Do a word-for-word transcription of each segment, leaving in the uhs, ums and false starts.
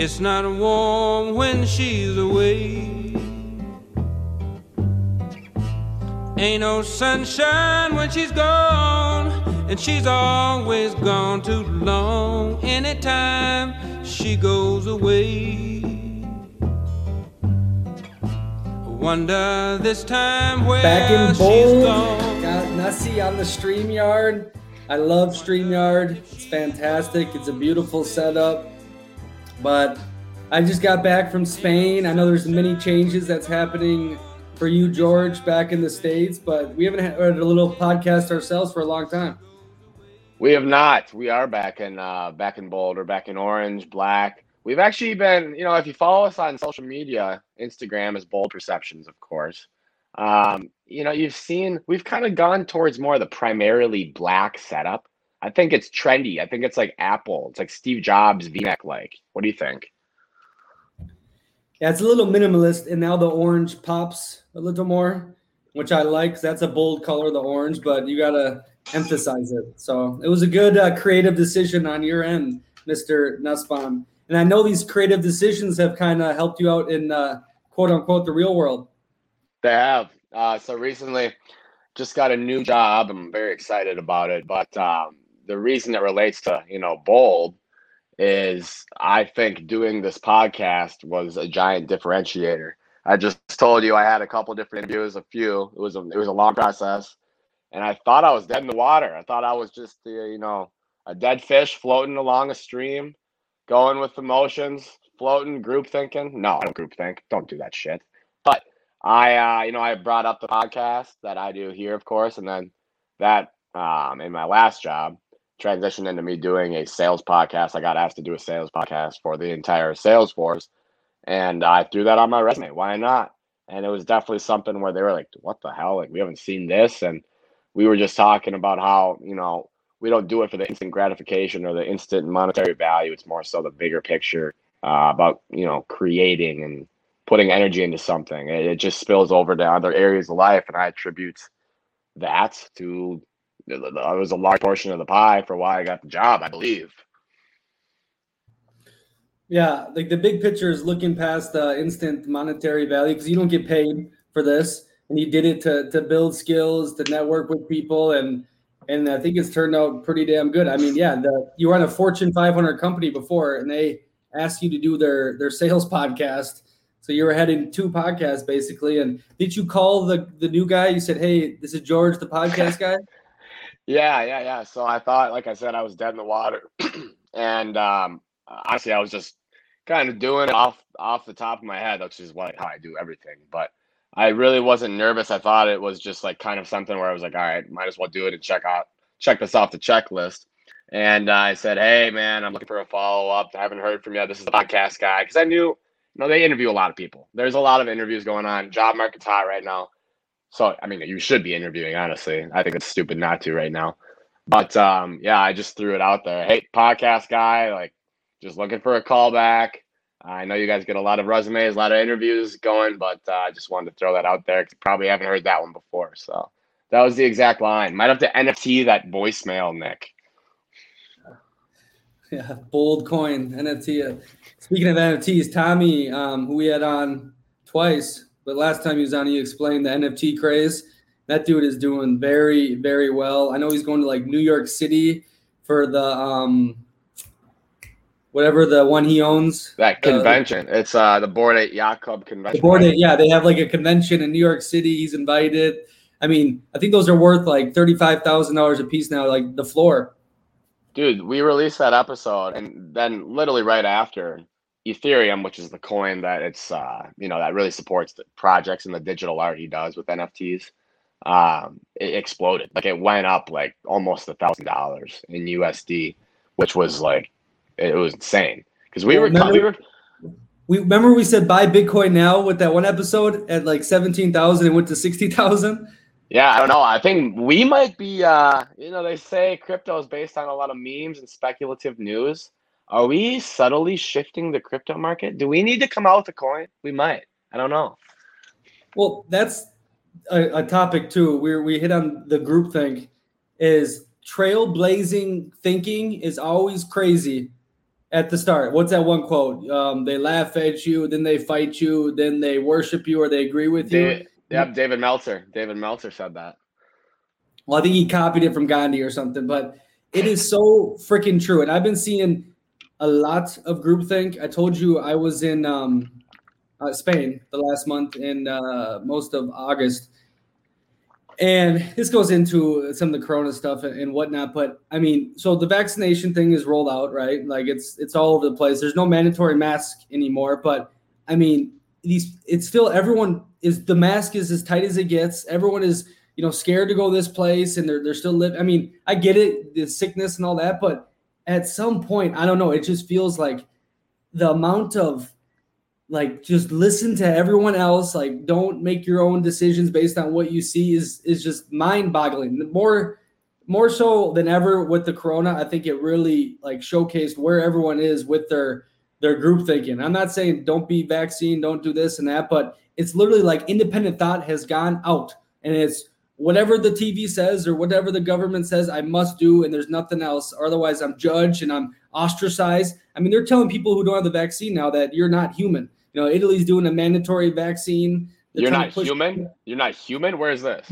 It's not warm when she's away. Ain't no sunshine when she's gone, and she's always gone too long. Anytime she goes away, wonder this time where back in Bold. Got Nessie on the StreamYard. I love StreamYard. It's fantastic. It's a beautiful setup. But I just got back from Spain. I know there's many changes that's happening for you, George, back in the States, but we haven't had a little podcast ourselves for a long time. We have not. We are back in uh, back in Boulder, back in Orange, Black. We've actually been, you know, if you follow us on social media, Instagram is Bold Perceptions, of course. Um, you know, you've seen, we've kind of gone towards more of the primarily black setup. I think it's trendy. I think it's like Apple. It's like Steve Jobs V-neck like. What do you think? Yeah, it's a little minimalist, and now the orange pops a little more, which I like, because that's a bold color, the orange, but you got to emphasize it. So it was a good uh, creative decision on your end, Mister Nussbaum. And I know these creative decisions have kind of helped you out in, uh, quote, unquote, the real world. They have. Uh, so recently, just got a new job. I'm very excited about it, but um, the reason it relates to, you know, Bold is I think doing this podcast was a giant differentiator. I just told you I had a couple different interviews, a few. It was a, it was a long process, and I thought I was dead in the water. I thought I was just, uh, you know, a dead fish floating along a stream, going with emotions, floating, group thinking. No, I don't group think. Don't do that shit. But I, uh, you know, I brought up the podcast that I do here, of course, and then that um, in my last job, transitioned into me doing a sales podcast. I got asked to do a sales podcast for the entire sales force, and I threw that on my resume. Why not? And it was definitely something where they were like, what the hell? Like, we haven't seen this. And we were just talking about how, you know, we don't do it for the instant gratification or the instant monetary value. It's more so the bigger picture uh, about, you know, creating and putting energy into something. It, it just spills over to other areas of life. And I attribute that to it was a large portion of the pie for why I got the job, I believe. Yeah, like the big picture is looking past the instant monetary value, because you don't get paid for this, and you did it to to build skills, to network with people, and and I think it's turned out pretty damn good. I mean, yeah, the, you were on a Fortune five hundred company before, and they asked you to do their their sales podcast, so you were heading two podcasts basically. And did you call the the new guy? You said, "Hey, this is George, the podcast guy." Yeah, yeah, yeah. So I thought, like I said, I was dead in the water. And um, honestly, I was just kind of doing it off off the top of my head, which is what, how I do everything. But I really wasn't nervous. I thought it was just like kind of something where I was like, all right, might as well do it and check out, check this off the checklist. And uh, I said, hey, man, I'm looking for a follow-up. I haven't heard from you. This is the podcast guy. Because I knew, you know, they interview a lot of people. There's a lot of interviews going on. Job market's hot right now. So, I mean, you should be interviewing, honestly. I think it's stupid not to right now. But, um, yeah, I just threw it out there. Hey, podcast guy, like, just looking for a callback. I know you guys get a lot of resumes, a lot of interviews going, but uh, I just wanted to throw that out there, because you probably haven't heard that one before. So that was the exact line. Might have to N F T that voicemail, Nick. Yeah, Bold coin, N F T. Speaking of N F Ts, Tommy, um, who we had on twice, but last time he was on, he explained the N F T craze. That dude is doing very, very well. I know he's going to like New York City for the um, whatever the one he owns. That convention. Uh, it's uh, the Bored Ape Yacht Club convention. The Bored Ape, yeah, they have like a convention in New York City. He's invited. I mean, I think those are worth like thirty-five thousand dollars a piece now, like the floor. Dude, we released that episode, and then literally right after, Ethereum, which is the coin that it's, uh, you know, that really supports the projects and the digital art he does with N F Ts, um, it exploded. Like it went up like almost a thousand dollars in U S D, which was like, it was insane. Cause we were, remember, we were, we remember we said buy Bitcoin now with that one episode at like seventeen thousand, it went to sixty thousand. Yeah. I don't know. I think we might be, uh, you know, they say crypto is based on a lot of memes and speculative news. Are we subtly shifting the crypto market? Do we need to come out with a coin? We might. I don't know. Well, that's a, a topic too. We we hit on the groupthink. Is trailblazing thinking is always crazy, at the start. What's that one quote? Um, they laugh at you, then they fight you, then they worship you, or they agree with you. David, yeah, David Meltzer. David Meltzer said that. Well, I think he copied it from Gandhi or something, but it is so freaking true. And I've been seeing a lot of groupthink. I told you I was in um, uh, Spain the last month and uh, most of August. And this goes into some of the Corona stuff and whatnot. But, I mean, so the vaccination thing is rolled out, right? Like, it's it's all over the place. There's no mandatory mask anymore. But, I mean, these it's still everyone is – the mask is as tight as it gets. Everyone is, you know, scared to go this place, and they're, they're still living. I mean, I get it, the sickness and all that. But at some point, I don't know, it just feels like the amount of – like, just listen to everyone else. Like, don't make your own decisions based on what you see is is just mind-boggling. More more so than ever with the corona, I think it really, like, showcased where everyone is with their, their group thinking. I'm not saying don't be vaccine, don't do this and that, but it's literally like independent thought has gone out. And it's whatever the T V says or whatever the government says I must do, and there's nothing else. Otherwise, I'm judged and I'm ostracized. I mean, they're telling people who don't have the vaccine now that you're not human. You know, Italy's doing a mandatory vaccine. They're You're not human? People. You're not human? Where is this?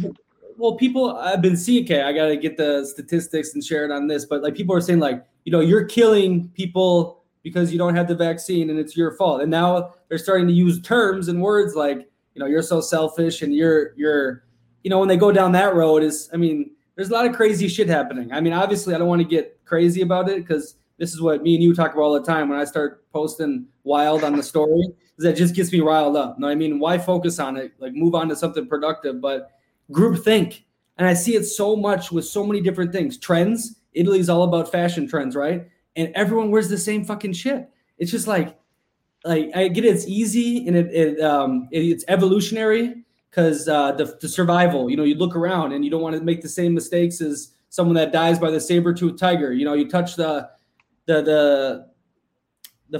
Well, people, I've been seeing, okay, I got to get the statistics and share it on this, but, like, people are saying, like, you know, you're killing people because you don't have the vaccine and it's your fault. And now they're starting to use terms and words like, you know, you're so selfish and you're, you're, you know, when they go down that road is, I mean, there's a lot of crazy shit happening. I mean, obviously, I don't want to get crazy about it because this is what me and you talk about all the time when I start posting wild on the story. That just gets me riled up. You know what I mean? Why focus on it? Like, move on to something productive. But groupthink, and I see it so much with so many different things. Trends. Italy's all about fashion trends, right? And everyone wears the same fucking shit. It's just like, like I get it, it's easy and it, it um it, it's evolutionary because uh, the the survival. You know, you look around and you don't want to make the same mistakes as someone that dies by the saber-toothed tiger. You know, you touch the the the. the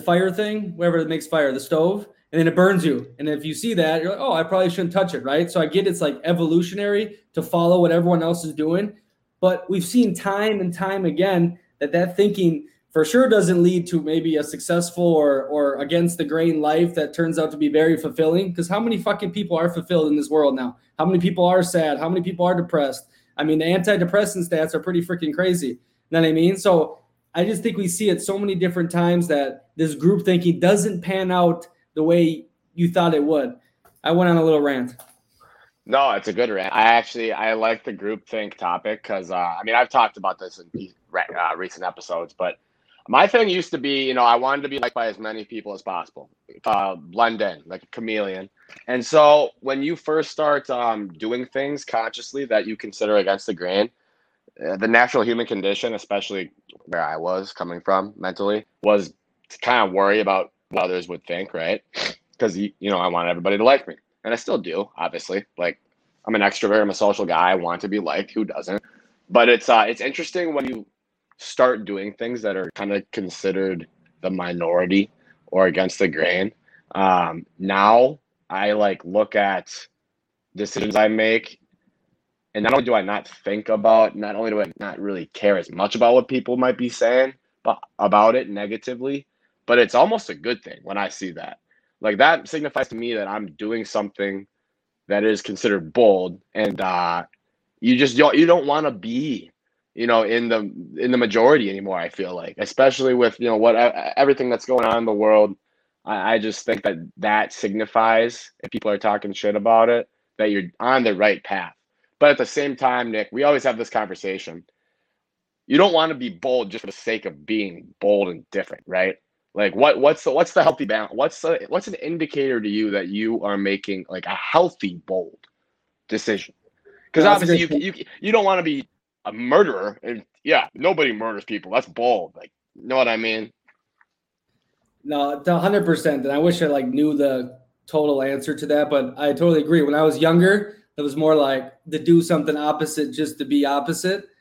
fire thing, whatever it makes fire, the stove, and then it burns you. And if you see that, you're like, oh, I probably shouldn't touch it, right? So I get it's like evolutionary to follow what everyone else is doing. But we've seen time and time again that that thinking for sure doesn't lead to maybe a successful or or against the grain life that turns out to be very fulfilling. Because how many fucking people are fulfilled in this world now? How many people are sad? How many people are depressed? I mean, the antidepressant stats are pretty freaking crazy. You know what I mean? So I just think we see it so many different times that this group thinking doesn't pan out the way you thought it would. I went on a little rant. No, it's a good rant. I actually, I like the group think topic because, uh, I mean, I've talked about this in uh, recent episodes, but my thing used to be, you know, I wanted to be liked by as many people as possible. Uh, London, like a chameleon. And so when you first start um, doing things consciously that you consider against the grain, the natural human condition, especially where I was coming from mentally, was to kind of worry about what others would think, right? Because, you know, I want everybody to like me. And I still do, obviously. Like, I'm an extrovert. I'm a social guy. I want to be liked. Who doesn't? But it's uh, it's interesting when you start doing things that are kind of considered the minority or against the grain. Um, now I, like, look at decisions I make. And not only do I not think about, not only do I not really care as much about what people might be saying but about it negatively, but it's almost a good thing when I see that. Like, that signifies to me that I'm doing something that is considered bold. And uh, you just you don't, you don't want to be, you know, in the in the majority anymore, I feel like, especially with, you know, what everything that's going on in the world. I, I just think that that signifies, if people are talking shit about it, that you're on the right path. But at the same time, Nick, we always have this conversation. You don't want to be bold just for the sake of being bold and different, right? Like, what what's the what's the healthy balance? What's the, what's an indicator to you that you are making, like, a healthy bold decision? Because no, obviously you, you you don't want to be a murderer, and yeah, nobody murders people. That's bold, like, you know what I mean? No, it's one hundred percent. And I wish I like knew the total answer to that, but I totally agree. When I was younger, it was more like to do something opposite just to be opposite. You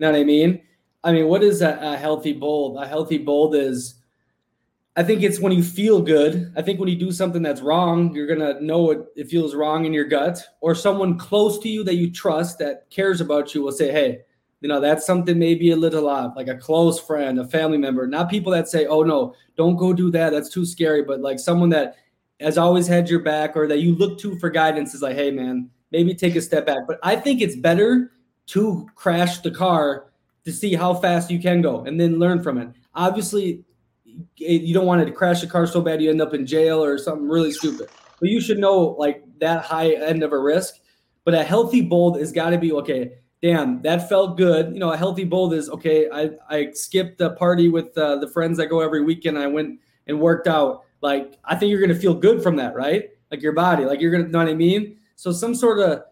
know what I mean? I mean, what is a, a healthy bold? A healthy bold is, I think it's when you feel good. I think when you do something that's wrong, you're going to know it, it feels wrong in your gut. Or someone close to you that you trust that cares about you will say, hey, you know, that's something maybe a little off, like a close friend, a family member, not people that say, oh, no, don't go do that, that's too scary. But like someone that has always had your back or that you look to for guidance is like, hey, man, maybe take a step back. But I think it's better to crash the car to see how fast you can go and then learn from it. Obviously, you don't want to crash the car so bad you end up in jail or something really stupid. But you should know like that high end of a risk. But a healthy bold has got to be, okay, damn, that felt good. You know, a healthy bold is, okay, I, I skipped the party with uh, the friends that go every weekend. I went and worked out. Like, I think you're going to feel good from that, right? Like your body, like you're going to, know what I mean? So some sort of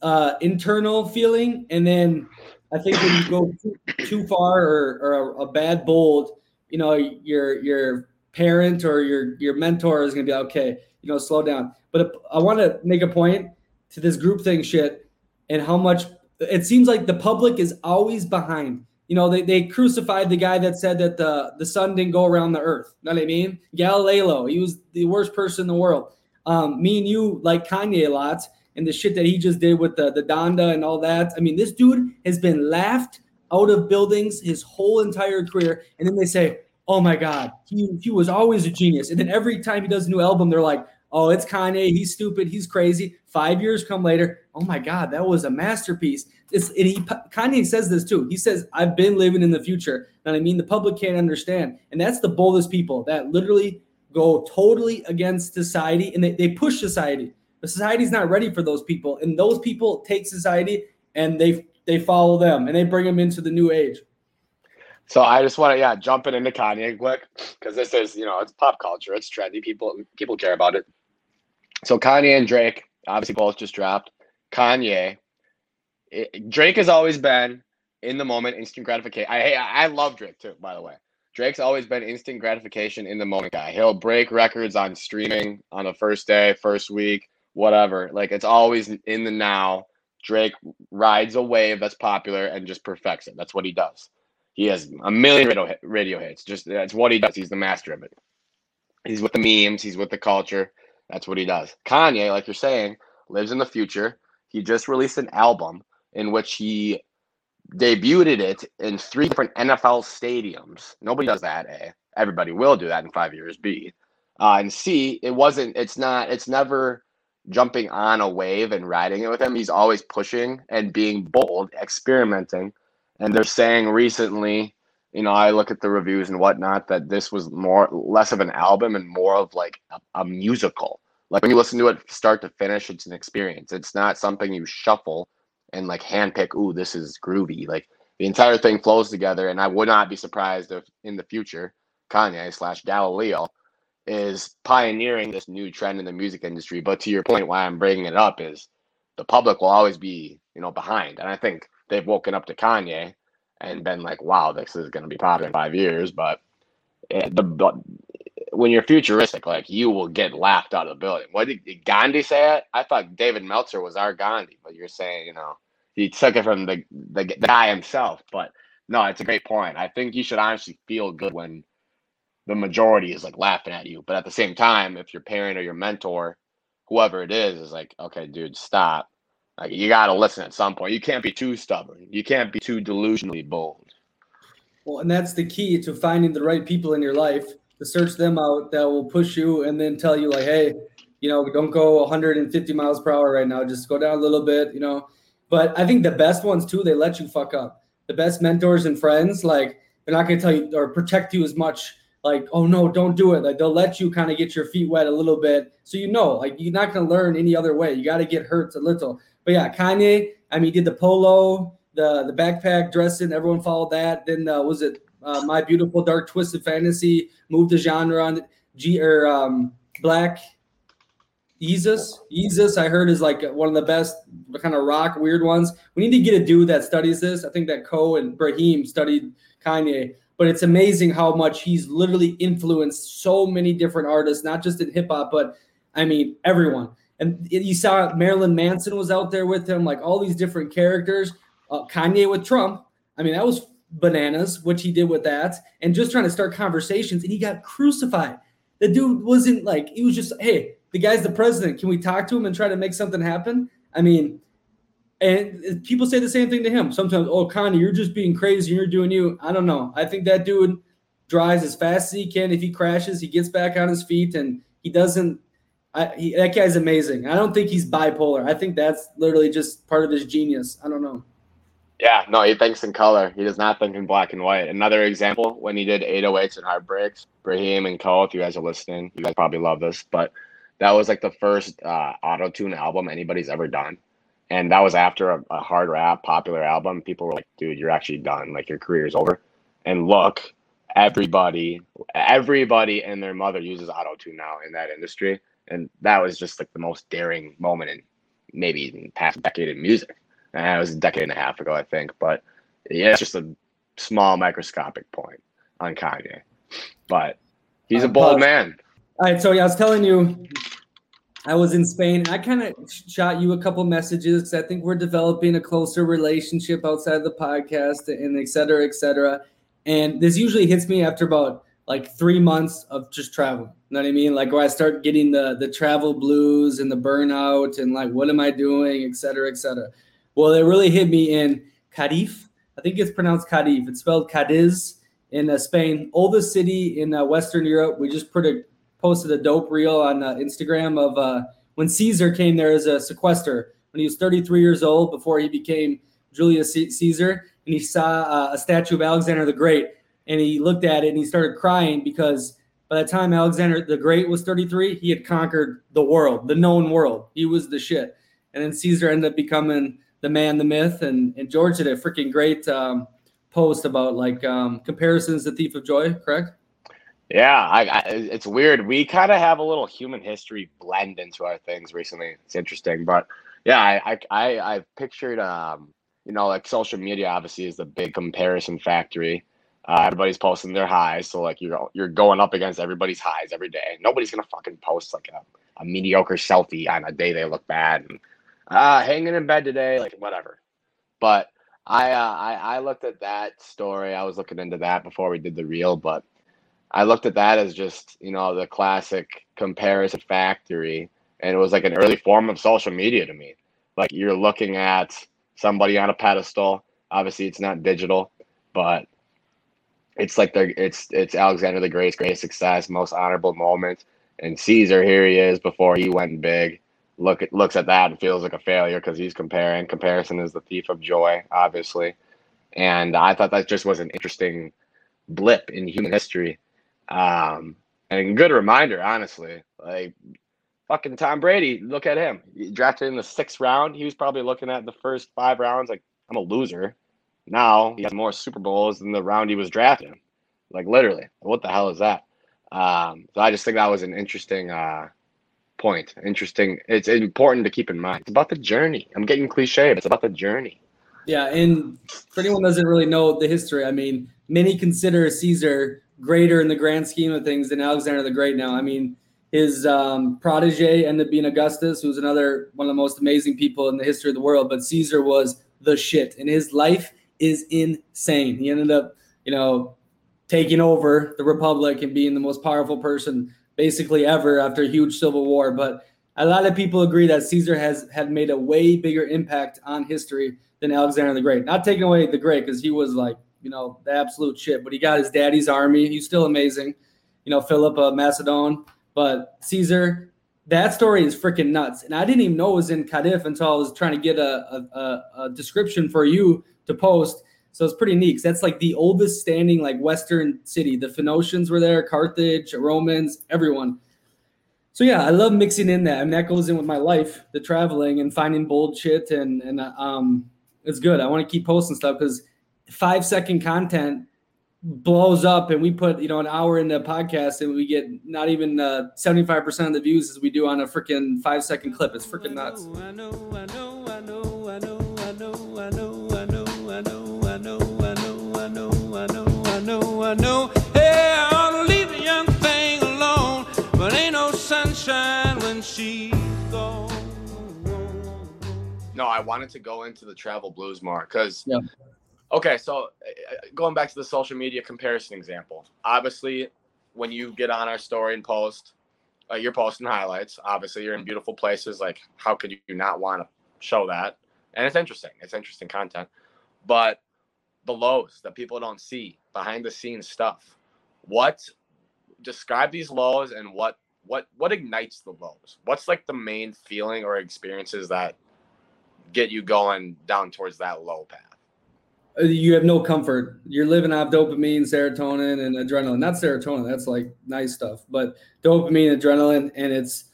uh, internal feeling. And then I think when you go too, too far or, or a, a bad bold, you know, your your parent or your, your mentor is going to be like, okay, you know, slow down. But if, I want to make a point to this groupthink shit and how much – it seems like the public is always behind. You know, they, they crucified the guy that said that the, the sun didn't go around the earth. You know what I mean? Galileo, he was the worst person in the world. Um, me and you like Kanye a lot, and the shit that he just did with the, the Donda and all that. I mean, this dude has been laughed out of buildings his whole entire career, and then they say, oh, my God, he, he was always a genius. And then every time he does a new album, they're like, oh, it's Kanye. He's stupid. He's crazy. Five years come later. Oh, my God, that was a masterpiece. It's, and he, Kanye says this, too. He says, I've been living in the future. And I mean, the public can't understand. And that's the boldest people that literally go totally against society. And they, they push society. But society's not ready for those people. And those people take society and they they follow them. And they bring them into the new age. So I just want to, yeah, jump in into Kanye quick. Because this is, you know, it's pop culture. It's trendy. People, people care about it. So Kanye and Drake, obviously both just dropped. Kanye, it, Drake has always been in the moment, instant gratification. I, I I love Drake too, by the way. Drake's always been instant gratification in the moment guy. He'll break records on streaming on the first day, first week, whatever. Like it's always in the now. Drake rides a wave that's popular and just perfects it. That's what he does. He has a million radio, radio hits. Just that's what he does. He's the master of it. He's with the memes. He's with the culture. That's what he does. Kanye, like you're saying, lives in the future. He just released an album in which he debuted it in three different N F L stadiums. Nobody does that, A. Everybody will do that in five years, B. Uh, and C, it wasn't, it's not, it's never jumping on a wave and riding it with him. He's always pushing and being bold, experimenting. And they're saying recently, you know, I look at the reviews and whatnot, that this was more less of an album and more of like a, a musical. Like when you listen to it start to finish, it's an experience. It's not something you shuffle and like handpick, ooh, this is groovy. Like the entire thing flows together. And I would not be surprised if in the future, Kanye slash Galileo is pioneering this new trend in the music industry. But to your point, why I'm bringing it up is the public will always be, you know, behind. And I think they've woken up to Kanye and been like, wow, this is going to be popular in five years. But, it, the, but when you're futuristic, like you will get laughed out of the building. What did, did Gandhi say it? I thought David Meltzer was our Gandhi, but you're saying, you know, he took it from the, the, the guy himself. But no, it's a great point. I think you should honestly feel good when the majority is like laughing at you. But at the same time, if your parent or your mentor, whoever it is, is like, okay, dude, stop. Like you got to listen at some point. You can't be too stubborn. You can't be too delusionally bold. Well, and that's the key to finding the right people in your life, to search them out that will push you and then tell you like, hey, you know, don't go one hundred fifty miles per hour right now. Just go down a little bit, you know. But I think the best ones too, they let you fuck up. The best mentors and friends, like they're not going to tell you or protect you as much. Like, oh, no, don't do it. Like they'll let you kind of get your feet wet a little bit. So, you know, like you're not going to learn any other way. You got to get hurt a little. But, yeah, Kanye, I mean, he did the polo, the the backpack dressing. Everyone followed that. Then uh, was it uh, My Beautiful Dark Twisted Fantasy, moved the genre on G or um, Black Jesus. Jesus, I heard, is like one of the best kind of rock weird ones. We need to get a dude that studies this. I think that Ko and Brahim studied Kanye. But it's amazing how much he's literally influenced so many different artists, not just in hip-hop, but, I mean, everyone. And you saw Marilyn Manson was out there with him, like all these different characters. Uh, Kanye with Trump. I mean, that was bananas, what he did with that. And just trying to start conversations, and he got crucified. The dude wasn't like, he was just, hey, the guy's the president. Can we talk to him and try to make something happen? I mean, And people say the same thing to him sometimes. Oh, Kanye, you're just being crazy. You're doing you. I don't know. I think that dude drives as fast as he can. If he crashes, he gets back on his feet, and he doesn't. I, he, that guy's amazing. I don't think he's bipolar. I think that's literally just part of his genius. I don't know. Yeah, no, he thinks in color. He does not think in black and white. Another example, when he did eight oh eights and Heartbreaks, Brahim and Cole, if you guys are listening, you guys probably love this, but that was like the first uh, auto-tune album anybody's ever done. And that was after a, a hard rap, popular album. People were like, dude, you're actually done. Like, your career's over. And look, everybody, everybody and their mother uses auto-tune now in that industry. And that was just like the most daring moment in maybe even past decade in music. And it was a decade and a half ago, I think. But yeah, it's just a small microscopic point on Kanye. But he's a bold uh, man. All right, so yeah, I was telling you, I was in Spain. I kind of shot you a couple messages because I think we're developing a closer relationship outside of the podcast and et cetera, et cetera. And this usually hits me after about like three months of just traveling. You know what I mean? Like where I start getting the, the travel blues and the burnout and like, what am I doing, et cetera, et cetera. Well, it really hit me in Cadiz. I think it's pronounced Cadiz. It's spelled Cadiz in uh, Spain. Oldest city in uh, Western Europe. We just put a posted a dope reel on uh, Instagram of uh, when Caesar came there as a sequester. When he was thirty-three years old, before he became Julius C- Caesar, and he saw uh, a statue of Alexander the Great. And he looked at it and he started crying because by the time Alexander the Great was thirty-three, he had conquered the world, the known world. He was the shit. And then Caesar ended up becoming the man, the myth, and, and George did a freaking great um, post about like um, comparisons to Thief of Joy, correct? Yeah, I, I, it's weird. We kind of have a little human history blend into our things recently. It's interesting, but yeah, I I, I I've pictured um you know like social media obviously is the big comparison factory. Uh, everybody's posting their highs, so like you're you're going up against everybody's highs every day. Nobody's gonna fucking post like a, a mediocre selfie on a day they look bad and uh hanging in bed today, like whatever. But I uh, I I looked at that story. I was looking into that before we did the reel, but I looked at that as just, you know, the classic comparison factory, and it was like an early form of social media to me. Like you're looking at somebody on a pedestal. Obviously, it's not digital, but it's like the it's it's Alexander the Great's great success, most honorable moment, and Caesar, here he is before he went big. Look at, looks at that and feels like a failure because he's comparing. Comparison is the thief of joy, obviously. And I thought that just was an interesting blip in human history. Um, and a good reminder, honestly. Like, fucking Tom Brady, look at him. He drafted in the sixth round. He was probably looking at the first five rounds like, I'm a loser. Now he has more Super Bowls than the round he was drafted in. Like, literally. What the hell is that? Um, so I just think that was an interesting... Uh, point. Interesting. It's important to keep in mind. It's about the journey. I'm getting cliche, but it's about the journey. Yeah, and for anyone who doesn't really know the history, I mean, many consider Caesar greater in the grand scheme of things than Alexander the Great now. I mean, his um, protege ended up being Augustus, who's another one of the most amazing people in the history of the world, but Caesar was the shit, and his life is insane. He ended up, you know, taking over the Republic and being the most powerful person basically ever after a huge civil war. But a lot of people agree that Caesar has had made a way bigger impact on history than Alexander the Great. Not taking away the Great because he was like, you know, the absolute shit, but he got his daddy's army. He's still amazing. You know, Philip of Macedon. But Caesar, that story is freaking nuts. And I didn't even know it was in Cadiz until I was trying to get a, a, a description for you to post. So it's pretty neat. That's like the oldest standing like Western city. The Phoenicians were there, Carthage, Romans, everyone. So yeah, I love mixing in that. I mean, that goes in with my life, the traveling and finding bold shit. And, and um, it's good. I want to keep posting stuff because five second content blows up and we put, you know, an hour into a podcast and we get not even uh, seventy-five percent of the views as we do on a freaking five second clip. It's freaking nuts. I know, I know, I know, I know, I know, I know, I know, I know. I know, I know, I know, I know, I know, I know. Hey, I ought to leave a young thing alone, but ain't no sunshine when she's gone. No, I wanted to go into the travel blues more because, yeah. Okay, so going back to the social media comparison example, obviously when you get on our story and post, uh, you're posting highlights. Obviously, you're in beautiful places. Like, how could you not want to show that? And it's interesting. It's interesting content. But the lows that people don't see, behind the scenes stuff. What describe these lows and what what what ignites the lows? What's like the main feeling or experiences that get you going down towards that low path? You have no comfort. You're living off dopamine, serotonin, and adrenaline. Not serotonin. That's like nice stuff, but dopamine, adrenaline. And it's,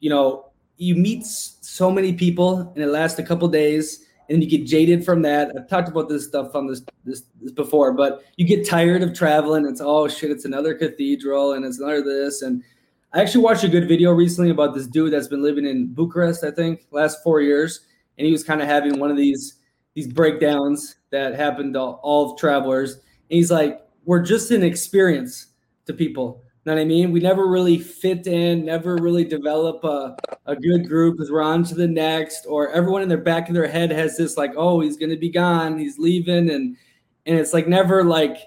you know, you meet so many people and it lasts a couple days and you get jaded from that. I've talked about this stuff on this, this, this before, but you get tired of traveling. It's oh shit. It's another cathedral and it's another this. And I actually watched a good video recently about this dude that's been living in Bucharest, I think last four years. And he was kind of having one of these, these breakdowns that happened to all travelers. And he's like, we're just an experience to people. You know what I mean? We never really fit in, never really develop a, a good group because we're on to the next, or everyone in their back of their head has this like, oh, he's going to be gone. He's leaving. And, and it's like, never like,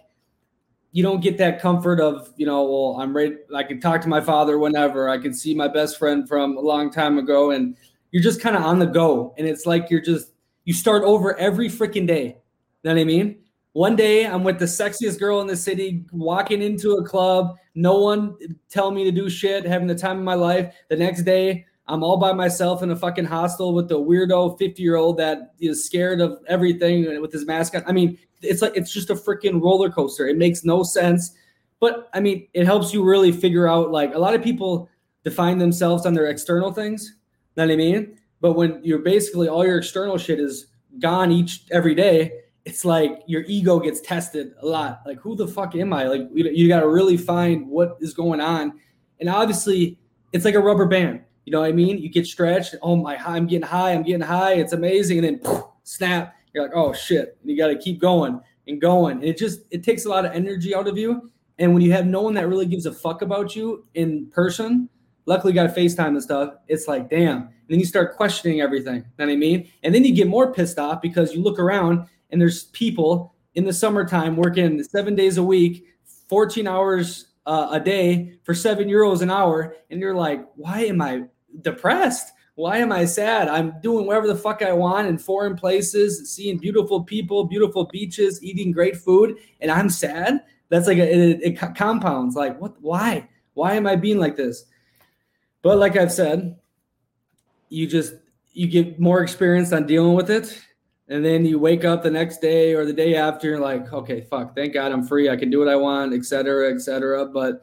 you don't get that comfort of, you know, well, I'm ready. I can talk to my father whenever. I can see my best friend from a long time ago. And you're just kind of on the go. And it's like, you're just, you start over every freaking day. You know what I mean? One day I'm with the sexiest girl in the city, walking into a club, no one telling me to do shit, having the time of my life. The next day I'm all by myself in a fucking hostel with the weirdo fifty year old that is scared of everything with his mask on. I mean, it's like, it's just a freaking roller coaster. It makes no sense, but I mean, it helps you really figure out, like, a lot of people define themselves on their external things. You know what I mean? But when you're basically all your external shit is gone each every day, it's like your ego gets tested a lot. Like, who the fuck am I? Like, you, you got to really find what is going on. And obviously, it's like a rubber band. You know what I mean? You get stretched. Oh my, I'm getting high. I'm getting high. It's amazing. And then poof, snap. You're like, oh shit. And you got to keep going and going. And it just it takes a lot of energy out of you. And when you have no one that really gives a fuck about you in person. Luckily, got FaceTime and stuff. It's like, damn. And then you start questioning everything. You know what I mean? And then you get more pissed off because you look around and there's people in the summertime working seven days a week, fourteen hours uh, a day for seven euros an hour. And you're like, why am I depressed? Why am I sad? I'm doing whatever the fuck I want in foreign places, seeing beautiful people, beautiful beaches, eating great food. And I'm sad. That's like, a, it, it compounds. Like, what? Why? Why am I being like this? But like I've said, you just, you get more experience on dealing with it. And then you wake up the next day or the day after, you're like, okay, fuck, thank God I'm free. I can do what I want, et cetera, et cetera. But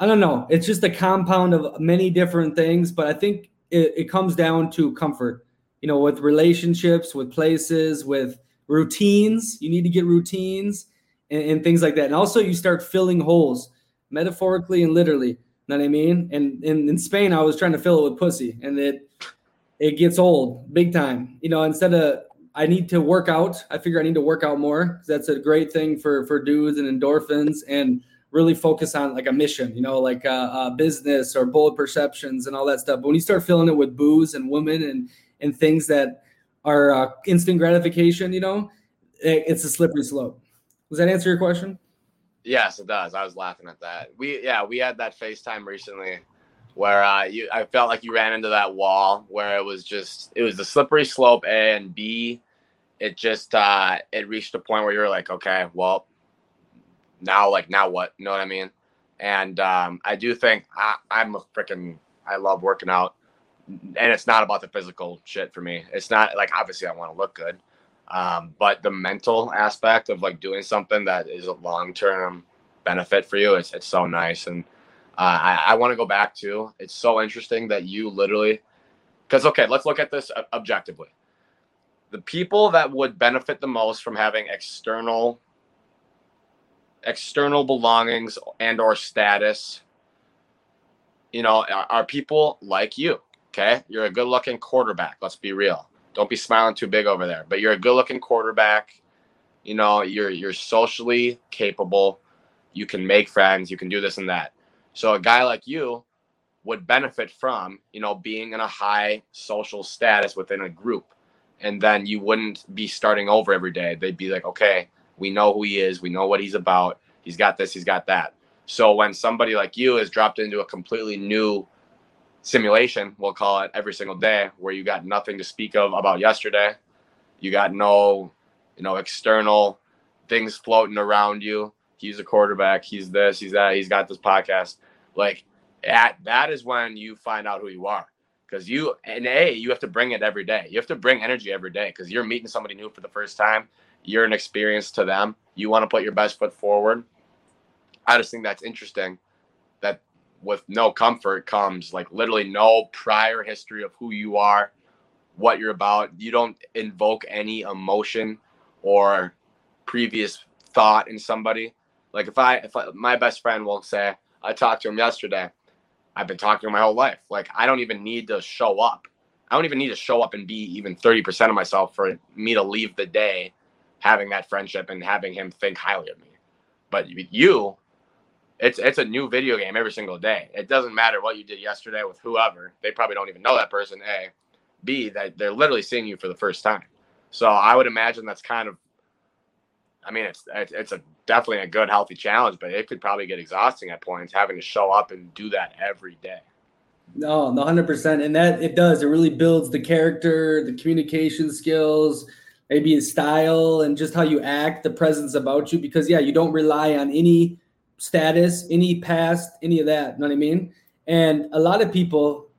I don't know. It's just a compound of many different things. But I think it, it comes down to comfort, you know, with relationships, with places, with routines. You need to get routines and, and things like that. And also you start filling holes, metaphorically and literally. Know what I mean? And, and in Spain, I was trying to fill it with pussy, and it it gets old big time. You know, instead of I need to work out, I figure I need to work out more because that's a great thing for for dudes and endorphins, and really focus on like a mission. You know, like uh, uh, business or bold perceptions and all that stuff. But when you start filling it with booze and women and and things that are uh, instant gratification, you know, it, it's a slippery slope. Does that answer your question? Yes, it does. I was laughing at that. We, yeah, we had that FaceTime recently where uh, you, I felt like you ran into that wall where it was just, it was the slippery slope, A and B. It just, uh, it reached a point where you were like, okay, well now, like now what, you know what I mean? And um, I do think I, I'm a freaking, I love working out, and it's not about the physical shit for me. It's not like, obviously I want to look good. Um, but the mental aspect of like doing something that is a long-term benefit for you, it's, it's so nice. And uh, I, I want to go back to, it's so interesting that you literally, because, okay, let's look at this objectively. The people that would benefit the most from having external, external belongings and or status, you know, are, are people like you, okay? You're a good-looking quarterback, let's be real. Don't be smiling too big over there, but you're a good-looking quarterback. You know, you're you're socially capable. You can make friends. You can do this and that. So a guy like you would benefit from, you know, being in a high social status within a group, and then you wouldn't be starting over every day. They'd be like, okay, we know who he is. We know what he's about. He's got this. He's got that. So when somebody like you is dropped into a completely new simulation, we'll call it, every single day, where you got nothing to speak of about yesterday, You got no, you know, external things floating around you. He's a quarterback. He's this, he's that, he's got this podcast. Like at, that is when you find out who you are. Because you, and A, you have to bring it every day. You have to bring energy every day because you're meeting somebody new for the first time. You're an experience to them. You want to put your best foot forward. I just think that's interesting that with no comfort comes like literally no prior history of who you are, what you're about. You don't invoke any emotion or previous thought in somebody. Like if I, if I, my best friend will say, I talked to him yesterday. I've been talking to him my whole life. Like I don't even need to show up. I don't even need to show up and be even thirty percent of myself for me to leave the day having that friendship and having him think highly of me. But you, it's it's a new video game every single day. It doesn't matter what you did yesterday with whoever. They probably don't even know that person, A. B, that they're literally seeing you for the first time. So I would imagine that's kind of, I mean, it's it's a definitely a good, healthy challenge, but it could probably get exhausting at points having to show up and do that every day. No, one hundred percent. And that it does. It really builds the character, the communication skills, maybe his style and just how you act, the presence about you. Because, yeah, you don't rely on any status, any past, any of that. You know what I mean? And a lot of people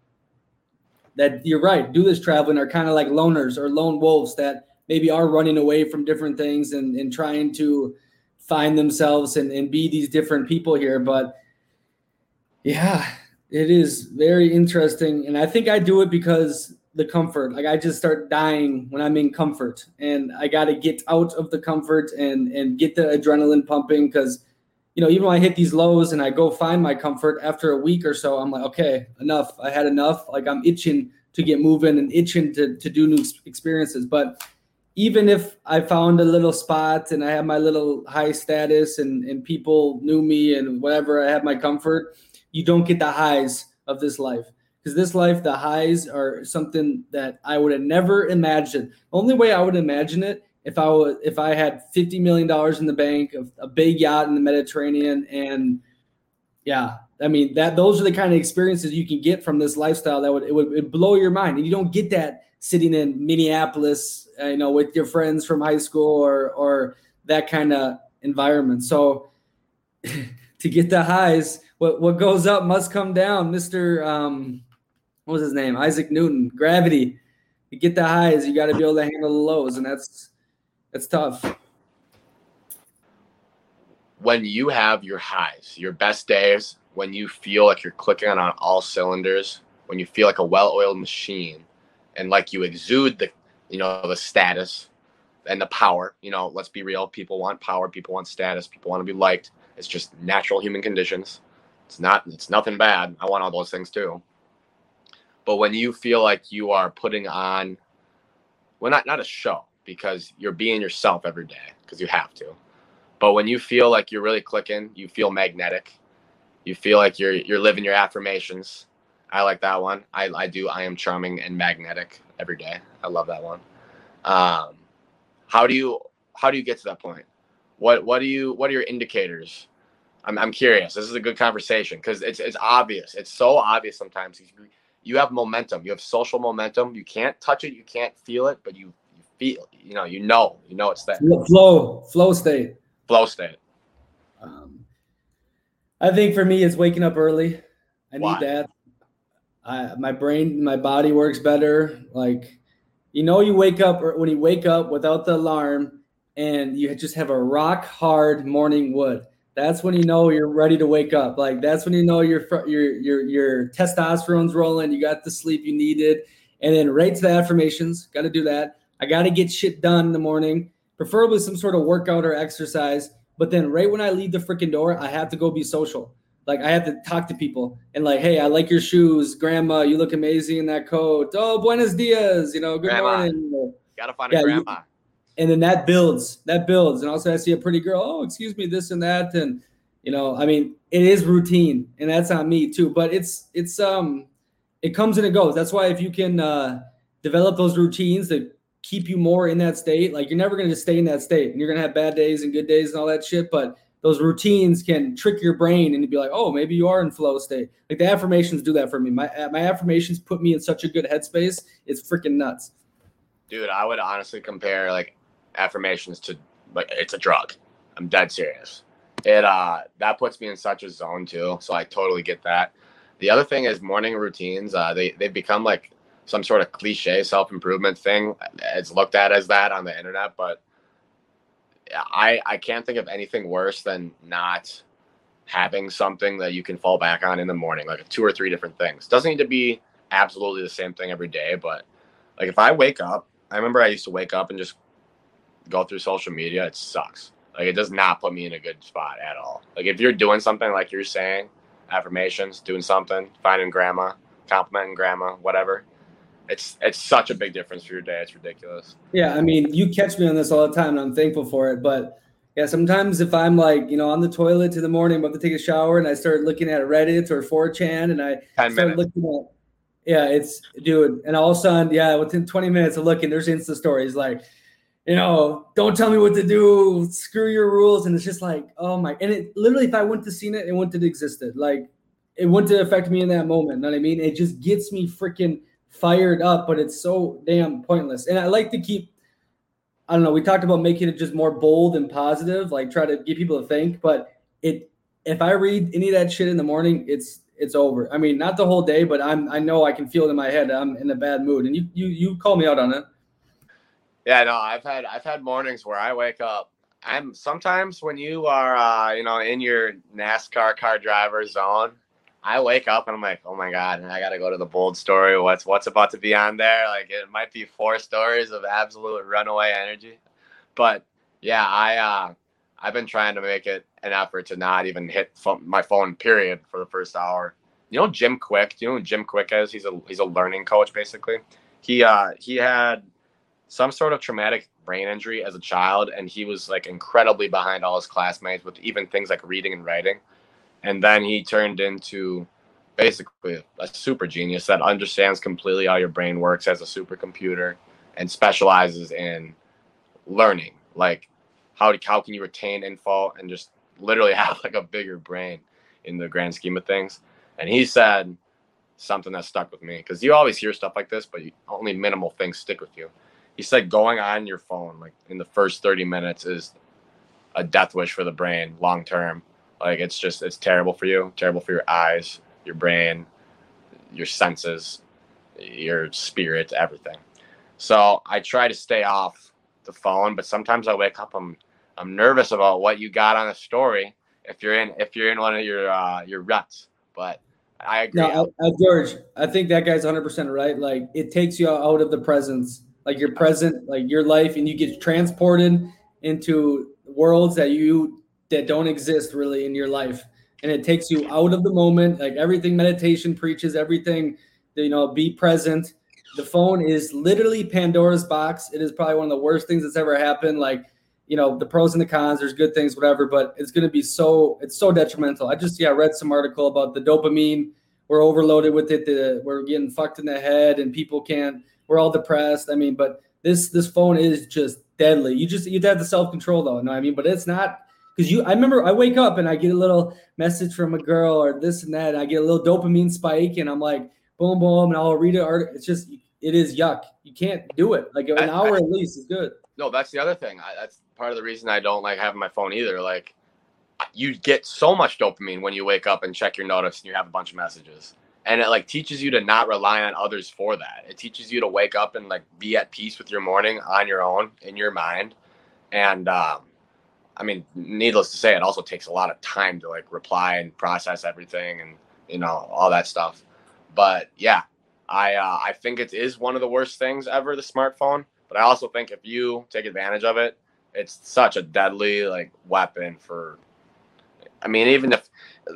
that, you're right, do this traveling are kind of like loners or lone wolves that maybe are running away from different things and, and trying to find themselves and, and be these different people here. But yeah, it is very interesting. And I think I do it because the comfort, like I just start dying when I'm in comfort and I got to get out of the comfort and, and get the adrenaline pumping. Cause you know, even when I hit these lows and I go find my comfort after a week or so, I'm like, okay, enough. I had enough. Like I'm itching to get moving and itching to, to do new experiences. But even if I found a little spot and I had my little high status and, and people knew me and whatever, I had my comfort, you don't get the highs of this life. Because this life, the highs are something that I would have never imagined. The only way I would imagine it, if I was, if I had fifty million dollars in the bank, a big yacht in the Mediterranean, and yeah, I mean, that those are the kind of experiences you can get from this lifestyle that would it would it'd blow your mind. And you don't get that sitting in Minneapolis, you know, with your friends from high school or or that kind of environment. So to get the highs, what, what goes up must come down. Mister Um, what was his name? Isaac Newton, gravity. To get the highs, you got to be able to handle the lows, and that's that's tough. When you have your highs, your best days, when you feel like you're clicking on all cylinders, when you feel like a well-oiled machine, and like you exude the, you know, the status and the power. You know, let's be real. People want power. People want status. People want to be liked. It's just natural human conditions. It's not, it's nothing bad. I want all those things too. But when you feel like you are putting on, well, not, not a show because you're being yourself every day because you have to. But when you feel like you're really clicking, you feel magnetic. You feel like you're you're living your affirmations. I like that one. I, I do. I am charming and magnetic every day. I love that one. Um, how do you how do you get to that point? What what do you what are your indicators? I'm I'm curious. This is a good conversation because it's it's obvious. It's so obvious sometimes. You have momentum. You have social momentum. You can't touch it. You can't feel it, but you, you feel. You know. You know. You know it's there. Flow. Flow state. Flow state. Um, I think for me, it's waking up early. I Why? Need that. I, my brain, my body works better. Like, you know, you wake up or when you wake up without the alarm and you just have a rock hard morning wood. That's when you know you're ready to wake up. Like that's when you know your your your your testosterone's rolling. You got the sleep you needed, and then right to the affirmations. Got to do that. I got to get shit done in the morning, preferably some sort of workout or exercise. But then right when I leave the freaking door, I have to go be social. Like I have to talk to people and like, hey, I like your shoes, Grandma. You look amazing in that coat. Oh, buenos dias. You know, good grandma. Morning. Gotta find yeah, a grandma. You, And then that builds, that builds. And also I see a pretty girl, oh, excuse me, this and that. And, you know, I mean, it is routine and that's on me too, but it's, it's, um, it comes and it goes. That's why if you can uh, develop those routines that keep you more in that state, like you're never going to just stay in that state and you're going to have bad days and good days and all that shit. But those routines can trick your brain and be like, oh, maybe you are in flow state. Like the affirmations do that for me. My, my affirmations put me in such a good headspace. It's freaking nuts. Dude, I would honestly compare like affirmations to like it's a drug. I'm dead serious. It uh that puts me in such a zone too, so I totally get that. The other thing is morning routines. Uh, they they become like some sort of cliche self-improvement thing. It's looked at as that on the internet, but I I can't think of anything worse than not having something that you can fall back on in the morning, like two or three different things. Doesn't need to be absolutely the same thing every day, but like if I wake up, I remember I used to wake up and just go through social media. It sucks. Like, it does not put me in a good spot at all. Like, if you're doing something like you're saying, affirmations, doing something, finding grandma, complimenting grandma, whatever, it's it's such a big difference for your day. It's ridiculous. Yeah, I mean, you catch me on this all the time, and I'm thankful for it. But, yeah, sometimes if I'm, like, you know, on the toilet to the morning, about to take a shower, and I start looking at Reddit or four chan, and I start looking at – yeah, it's – dude, and all of a sudden, yeah, within twenty minutes of looking, there's Insta stories, like – you know, don't tell me what to do, screw your rules. And it's just like, oh my, and it literally, if I wouldn't have seen it, it wouldn't have existed. Like, it wouldn't have affected me in that moment. You know what I mean? It just gets me freaking fired up, but it's so damn pointless. And I like to keep, I don't know, we talked about making it just more bold and positive, like try to get people to think, but it, if I read any of that shit in the morning, it's, it's over. I mean, not the whole day, but I'm, I know I can feel it in my head. I'm in a bad mood, and you, you, you call me out on it. Yeah, no, I've had I've had mornings where I wake up. I'm sometimes when you are, uh, you know, in your NASCAR car driver zone, I wake up and I'm like, oh my god, and I got to go to the bold story. What's what's about to be on there? Like, it might be four stories of absolute runaway energy, but yeah, I uh, I've been trying to make it an effort to not even hit fo- my phone. Period for the first hour. You know, Jim Quick. Do you know who Jim Quick is? He's a he's a learning coach basically. He uh, he had. some sort of traumatic brain injury as a child, and he was like incredibly behind all his classmates with even things like reading and writing. And then he turned into basically a super genius that understands completely how your brain works as a supercomputer and specializes in learning. Like, how how can you retain info and just literally have like a bigger brain in the grand scheme of things? And he said something that stuck with me, because you always hear stuff like this, but you, only minimal things stick with you. He said going on your phone like in the first thirty minutes is a death wish for the brain long term. Like, it's just, it's terrible for you, terrible for your eyes, your brain, your senses, your spirit, everything. So I try to stay off the phone, but sometimes I wake up, I'm I'm nervous about what you got on a story if you're in if you're in one of your uh, your ruts. But I agree. No, I, I, George, I think that guy's one hundred percent right. Like, it takes you out of the presence. Like, you're present, like your life, and you get transported into worlds that you that don't exist really in your life, and it takes you out of the moment. Like, everything meditation preaches, everything, you know, be present. The phone is literally Pandora's box. It is probably one of the worst things that's ever happened. Like, you know, the pros and the cons. There's good things, whatever, but it's gonna be so it's so detrimental. I just yeah read some article about the dopamine. We're overloaded with it. The, we're getting fucked in the head, and people can't. We're all depressed. I mean, but this this phone is just deadly. You just you'd have the self-control though, you know what I mean? But it's not, because you I remember I wake up and I get a little message from a girl or this and that, and I get a little dopamine spike, and I'm like, boom, boom, and I'll read it. It's just it is yuck. You can't do it. Like, an I, hour I, at least is good. No, that's the other thing. I, that's part of the reason I don't like having my phone either. Like, you get so much dopamine when you wake up and check your notice and you have a bunch of messages. And it like teaches you to not rely on others for that. It teaches you to wake up and like be at peace with your morning on your own in your mind. And um, I mean, needless to say, it also takes a lot of time to like reply and process everything and, you know, all that stuff. But yeah, I uh, I think it is one of the worst things ever, the smartphone. But I also think if you take advantage of it, it's such a deadly like weapon for. I mean, even if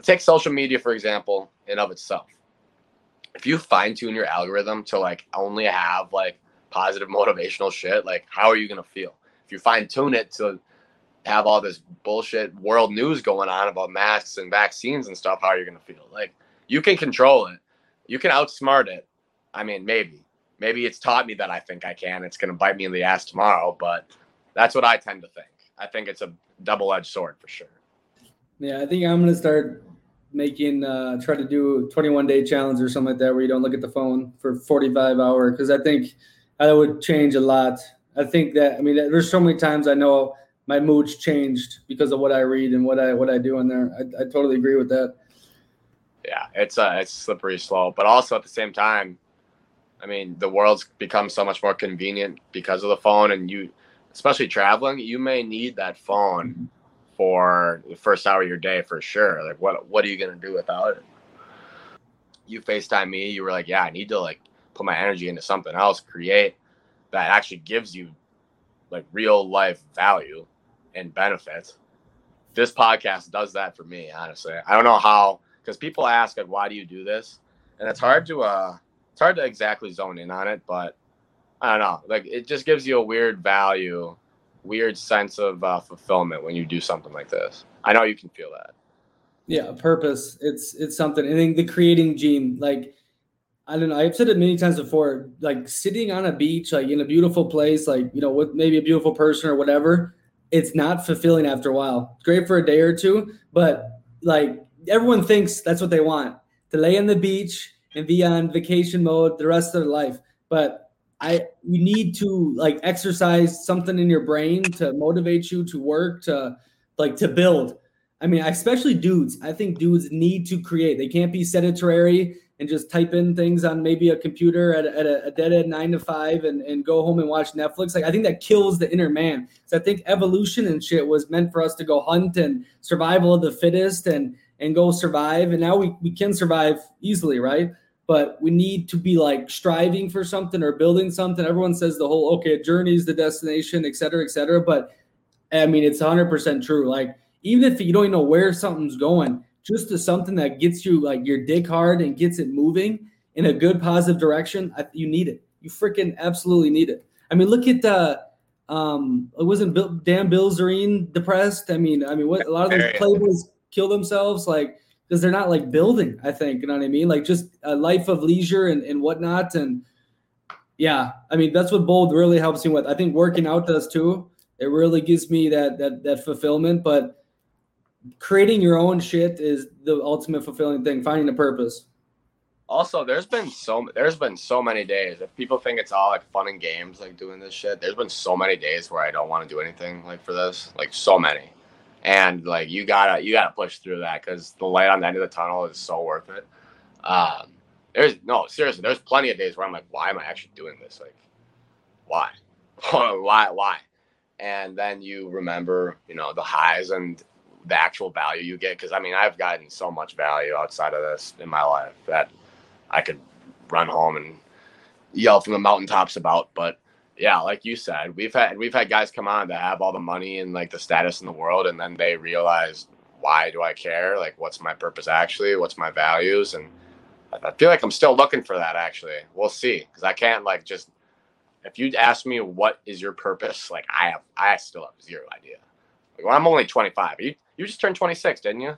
take social media, for example, in of itself. If you fine tune your algorithm to like only have like positive motivational shit, like how are you going to feel? If you fine tune it to have all this bullshit world news going on about masks and vaccines and stuff, how are you going to feel? Like, you can control it. You can outsmart it. I mean, maybe, maybe it's taught me that I think I can, it's going to bite me in the ass tomorrow, but that's what I tend to think. I think it's a double-edged sword for sure. Yeah. I think I'm going to start making uh try to do twenty-one day challenge or something like that, where you don't look at the phone for forty-five hours, because I think I would change a lot. I think that, I mean, there's so many times I know my mood's changed because of what I read and what I what I do in there. I, I totally agree with that. Yeah, it's a, it's a slippery slope. But also at the same time, I mean, the world's become so much more convenient because of the phone. And you, especially traveling, you may need that phone for the first hour of your day for sure. Like, what what are you going to do without it? You FaceTime me, you were like, yeah, I need to, like, put my energy into something else, create that actually gives you, like, real-life value and benefits. This podcast does that for me, honestly. I don't know how, because people ask, like, why do you do this? And it's hard to uh, it's hard to exactly zone in on it, but I don't know. Like, it just gives you a weird value, weird sense of uh, fulfillment when you do something like this. I know you can feel that. Yeah, purpose. It's it's something. I think the creating gene, like, I don't know. I've said it many times before, like sitting on a beach, like in a beautiful place, like, you know, with maybe a beautiful person or whatever, it's not fulfilling after a while. It's great for a day or two, but like everyone thinks that's what they want, to lay on the beach and be on vacation mode the rest of their life. But I, you need to like exercise something in your brain to motivate you to work, to like, to build. I mean, especially dudes. I think dudes need to create. They can't be sedentary and just type in things on maybe a computer at a, at a dead end nine to five and, and go home and watch Netflix. Like, I think that kills the inner man. So I think evolution and shit was meant for us to go hunt and survival of the fittest and and go survive. And now we, we can survive easily, right? But we need to be like striving for something or building something. Everyone says the whole, okay, journey is the destination, et cetera, et cetera. But I mean, it's one hundred percent true. Like, even if you don't even know where something's going, just to something that gets you like your dick hard and gets it moving in a good positive direction, I, you need it. You freaking absolutely need it. I mean, look at the um, it wasn't Bill, Dan Bilzerian depressed. I mean, I mean, what, a lot of those playboys kill themselves, like because they're not like building. I think you know what I mean, like just a life of leisure and, and whatnot. And yeah, I mean, that's what Bold really helps me with. I think working out does too. It really gives me that that that fulfillment, but creating your own shit is the ultimate fulfilling thing, finding a purpose. Also, there's been so there's been so many days. If people think it's all like fun and games, like doing this shit, there's been so many days where I don't want to do anything like for this, like so many. And like you gotta you gotta push through that because the light on the end of the tunnel is so worth it. Um, there's no seriously, there's plenty of days where I'm like, why am I actually doing this? Like, why, why, why? And then you remember, you know, the highs and the actual value you get. Because I mean, I've gotten so much value outside of this in my life that I could run home and yell from the mountaintops about. But yeah, like you said, we've had we've had guys come on that have all the money and like the status in the world, and then they realize, why do I care? Like, what's my purpose actually? What's my values? And I feel like I'm still looking for that actually. We'll see, because I can't like just, if you ask me what is your purpose, like I have I still have zero idea. Like, well, I'm only twenty-five. You, You just turned twenty-six, didn't you?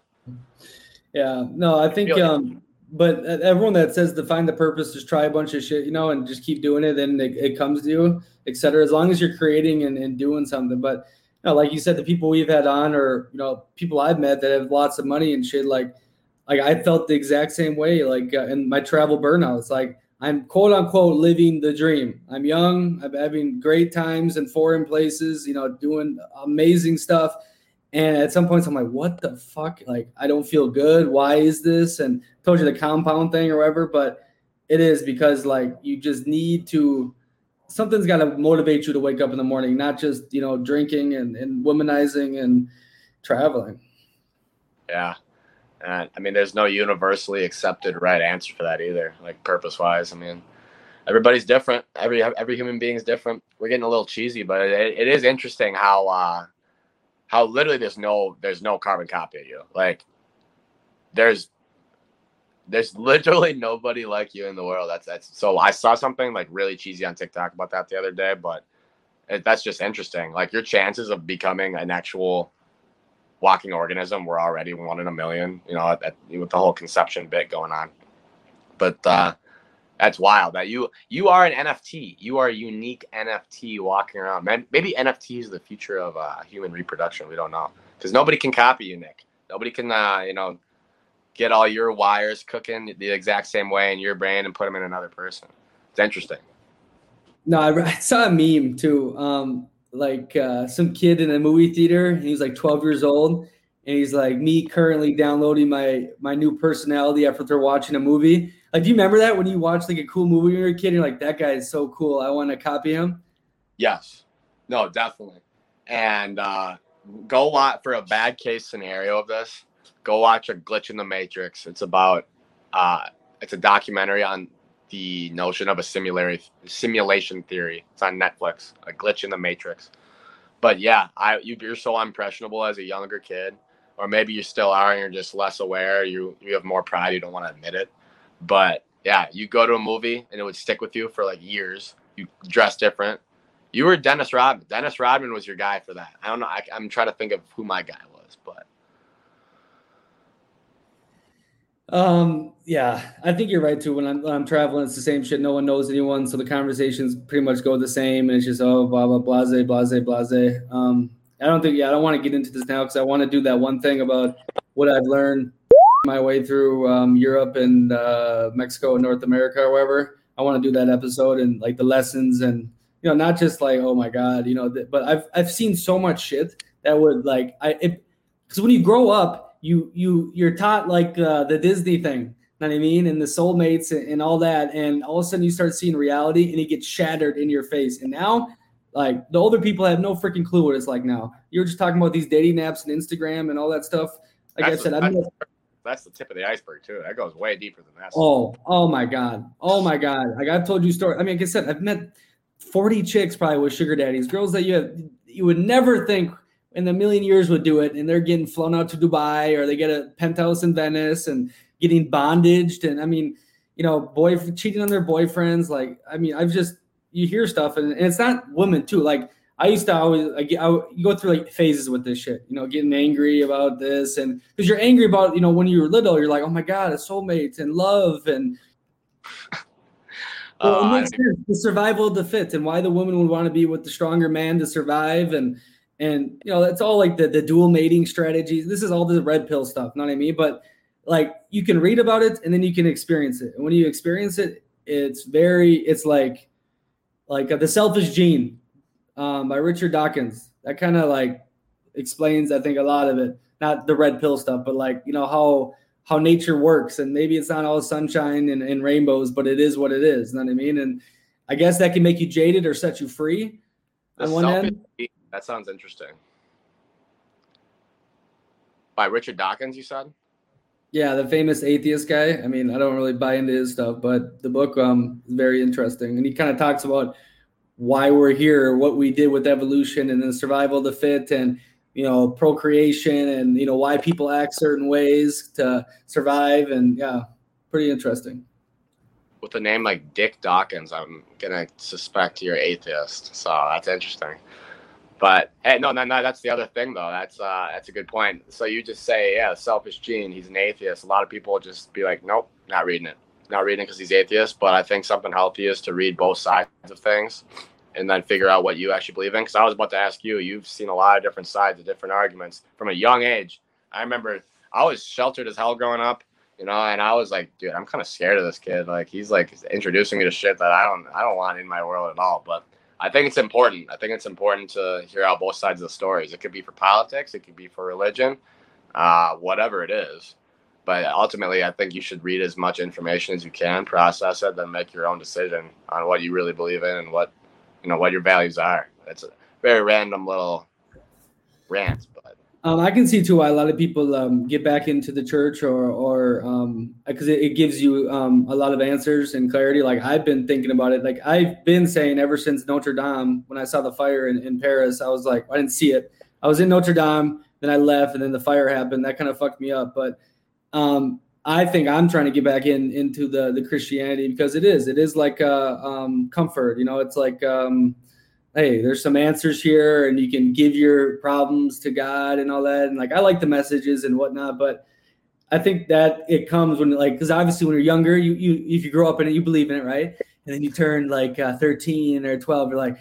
Yeah. No, I think, um, but everyone that says to find the purpose, just try a bunch of shit, you know, and just keep doing it. And it, it comes to you, et cetera, as long as you're creating and, and doing something. But you know, like you said, the people we've had on or, you know, people I've met that have lots of money and shit, like, like I felt the exact same way, like uh, in my travel burnout. It's like, I'm quote unquote living the dream. I'm young. I'm having great times in foreign places, you know, doing amazing stuff. And at some points I'm like, what the fuck? Like, I don't feel good. Why is this? And I told you the compound thing or whatever, but it is because like, you just need to, something's got to motivate you to wake up in the morning, not just, you know, drinking and, and womanizing and traveling. Yeah. And I mean, there's no universally accepted right answer for that either. Like purpose wise. I mean, everybody's different. Every, every human being is different. We're getting a little cheesy, but it, it is interesting how, uh, how literally there's no there's no carbon copy of you. Like there's there's literally nobody like you in the world. That's that's so I saw something like really cheesy on TikTok about that the other day, but it, that's just interesting. Like your chances of becoming an actual walking organism were already one in a million, you know, at, at, with the whole conception bit going on. But uh, that's wild that you you are an N F T. You are a unique N F T walking around. Man, maybe N F T is the future of uh, human reproduction. We don't know because nobody can copy you, Nick. Nobody can, uh, you know, get all your wires cooking the exact same way in your brain and put them in another person. It's interesting. No, I saw a meme too. Um, like uh, some kid in a movie theater, and he's like twelve years old, and he's like, me currently downloading my my new personality after watching a movie. Like, do you remember that when you watch like a cool movie when you're a kid, and you're like, that guy is so cool, I want to copy him? Yes, no, definitely. And uh, go watch, for a bad case scenario of this, go watch A Glitch in the Matrix. It's about, uh, it's a documentary on the notion of a simulari- simulation theory. It's on Netflix, A Glitch in the Matrix. But yeah, I you, you're so impressionable as a younger kid, or maybe you still are and you're just less aware. You you have more pride, you don't want to admit it. But yeah, you go to a movie and it would stick with you for like years. You dress different. You were Dennis Rodman. Dennis Rodman was your guy for that. I don't know. I, I'm trying to think of who my guy was, but. Um, yeah, I think you're right too. When I'm, when I'm traveling, it's the same shit. No one knows anyone. So the conversations pretty much go the same, and it's just, oh, blah, blah, blase, blase, blase. Um, I don't think, yeah, I don't want to get into this now, because I want to do that one thing about what I've learned my way through um, Europe and uh, Mexico and North America or wherever. I want to do that episode and like the lessons, and, you know, not just like, oh my God, you know, th- but I've, I've seen so much shit that would like, I, it, cause when you grow up, you, you, you're taught like uh, the Disney thing, you know what I mean? And the soulmates and, and all that. And all of a sudden you start seeing reality, and it gets shattered in your face. And now like the older people have no freaking clue what it's like now. You're just talking about these dating apps and Instagram and all that stuff. Like that's I said, I don't know. That's the tip of the iceberg too. That goes way deeper than that. Oh, oh my God. Oh my God. Like I've told you stories. I mean, like I said, I've met forty chicks probably with sugar daddies, girls that you have, you would never think in a million years would do it. And they're getting flown out to Dubai, or they get a penthouse in Venice and getting bondaged. And I mean, you know, boy cheating on their boyfriends. Like, I mean, I've just, you hear stuff, and, and it's not women too. Like I used to always, I, get, I you go through like phases with this shit, you know, getting angry about this. And because you're angry about, you know, when you were little, you're like, oh my God, a soulmate and love. And well, it makes sense, the survival of the fit, and why the woman would want to be with the stronger man to survive. And, and you know, that's all like the, the dual mating strategies. This is all the red pill stuff, know what I mean? But like you can read about it, and then you can experience it. And when you experience it, it's very, it's like, like uh, The Selfish Gene um, by Richard Dawkins. That kind of like explains, I think, a lot of it. Not the red pill stuff, but like, you know, how how nature works, and maybe it's not all sunshine and, and rainbows, but it is what it is. You know what I mean? And I guess that can make you jaded or set you free on one end. That sounds interesting. By Richard Dawkins, you said? Yeah, the famous atheist guy. I mean, I don't really buy into his stuff, but the book um, is very interesting. And he kind of talks about why we're here, what we did with evolution, and the survival of the fit, and you know, procreation, and, you know, why people act certain ways to survive. And yeah, pretty interesting. With a name like Dick Dawkins, I'm going to suspect you're atheist. So that's interesting. But hey, no, no, no, that's the other thing though. That's, uh, that's a good point. So you just say, yeah, Selfish Gene, he's an atheist. A lot of people just be like, nope, not reading it. Not reading it because he's atheist. But I think something healthy is to read both sides of things, and then figure out what you actually believe in. Because I was about to ask you, you've seen a lot of different sides of different arguments from a young age. I remember I was sheltered as hell growing up, you know, and I was like, dude, I'm kind of scared of this kid. Like, he's like introducing me to shit that I don't I don't want in my world at all. But I think it's important. I think it's important to hear out both sides of the stories. It could be for politics. It could be for religion, uh, whatever it is. But ultimately, I think you should read as much information as you can, process it, then make your own decision on what you really believe in and what, you know, what your values are. It's a very random little rant, but um, I can see too why a lot of people um, get back into the church, or or um, because it, it gives you um, a lot of answers and clarity. Like I've been thinking about it. Like I've been saying ever since Notre Dame, when I saw the fire in, in Paris, I was like, I didn't see it. I was in Notre Dame, then I left, and then the fire happened. That kind of fucked me up. But um, I think I'm trying to get back in into the, the Christianity, because it is, it is like uh, um, comfort, you know, it's like, um, hey, there's some answers here, and you can give your problems to God and all that. And like, I like the messages and whatnot, but I think that it comes when like, cause obviously when you're younger, you, you, if you grow up in it, you believe in it. Right. And then you turn like uh, thirteen or twelve, you're like,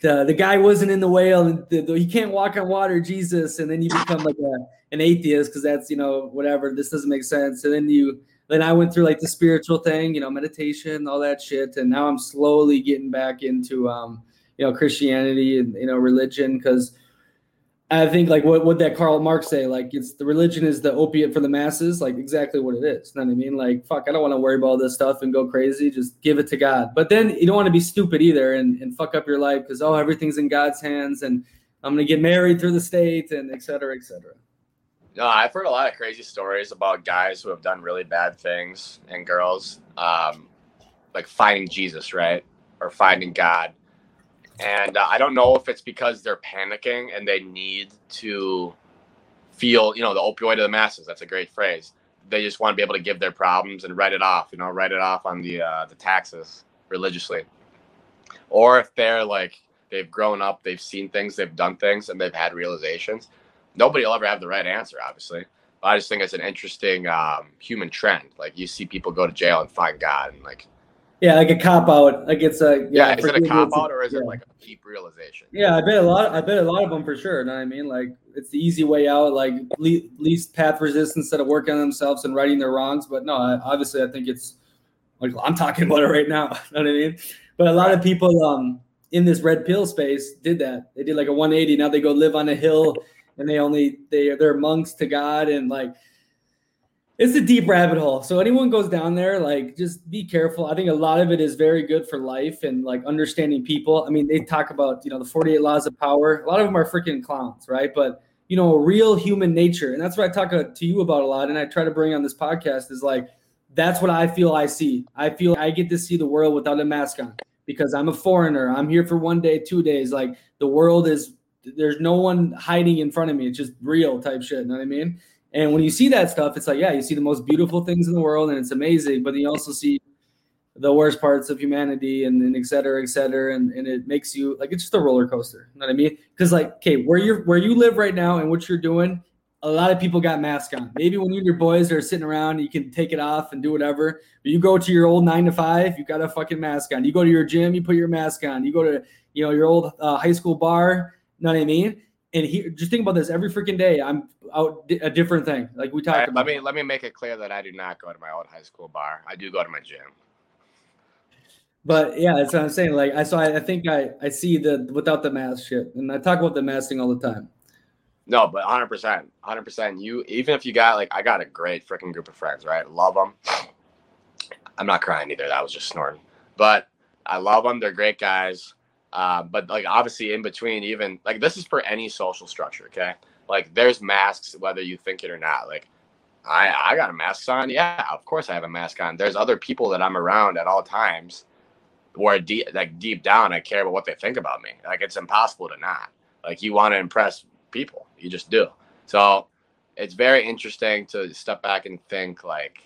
the, the guy wasn't in the whale. The, the, he can't walk on water, Jesus. And then you become like a, an atheist, because that's, you know, whatever. This doesn't make sense. And then you Then I went through like the spiritual thing, you know, meditation, all that shit. And now I'm slowly getting back into, um, you know, Christianity and, you know, religion. Cause I think like what would that Karl Marx say? Like it's the religion is the opiate for the masses. Like exactly what it is. You know what I mean? Like, fuck, I don't want to worry about all this stuff and go crazy. Just give it to God. But then you don't want to be stupid either and, and fuck up your life. Cause, oh, everything's in God's hands and I'm going to get married through the state and et cetera, et cetera. No, I've heard a lot of crazy stories about guys who have done really bad things and girls, um, like finding Jesus, right, or finding God. And uh, I don't know if it's because they're panicking and they need to feel, you know, the opioid of the masses. That's a great phrase. They just want to be able to give their problems and write it off, you know, write it off on the uh, the taxes religiously. Or if they're like they've grown up, they've seen things, they've done things, and they've had realizations. Nobody will ever have the right answer, obviously. But I just think it's an interesting um, human trend. Like you see people go to jail and find God, and like, yeah, like a cop out. Like it's a yeah. yeah is it a cop out or is yeah. it like a deep realization? Yeah, I bet a lot. I bet a lot of them for sure. You know what I mean? Like it's the easy way out. Like le- least path resistance instead of working on themselves and righting their wrongs. But no, I, obviously, I think it's like I'm talking about it right now. You know what I mean? But a lot right. of people um, in this red pill space did that. They did like a one eighty. Now they go live on a hill. And they only they they're monks to God, and like it's a deep rabbit hole. So anyone goes down there, like just be careful. I think a lot of it is very good for life and like understanding people. I mean, they talk about, you know, the forty-eight laws of power. A lot of them are freaking clowns, right? But you know, real human nature, and that's what I talk to you about a lot, and I try to bring on this podcast is like that's what I feel I see. I feel I get to see the world without a mask on because I'm a foreigner. I'm here for one day, two days. Like the world is. There's no one hiding in front of me. It's just real type shit. You know what I mean? And when you see that stuff, it's like, yeah, you see the most beautiful things in the world and it's amazing, but you also see the worst parts of humanity and, and et cetera, et cetera. And, and it makes you like, it's just a roller coaster. You know what I mean? Cause like, okay, where you're, where you live right now and what you're doing, a lot of people got masks on. Maybe when you and your boys are sitting around, you can take it off and do whatever, but you go to your old nine to five, you got a fucking mask on. You go to your gym, you put your mask on, you go to, you know, your old uh, high school bar, know what I mean? And he, just think about this every freaking day. I'm out di- a different thing. Like we talked right, about. Let me, let me make it clear that I do not go to my old high school bar. I do go to my gym. But yeah, that's what I'm saying. Like I saw, I think I, I see the without the mask shit. And I talk about the mask thing all the time. No, but one hundred percent, one hundred percent. You, even if you got like, I got a great freaking group of friends, right? Love them. I'm not crying either. That was just snorting. But I love them. They're great guys. Uh, but like obviously in between, even like this is for any social structure. Okay. Like there's masks, whether you think it or not. Like I, I got a mask on. Yeah, of course I have a mask on. There's other people that I'm around at all times where de- like deep down, I care about what they think about me. Like it's impossible to not like you want to impress people. You just do. So it's very interesting to step back and think like,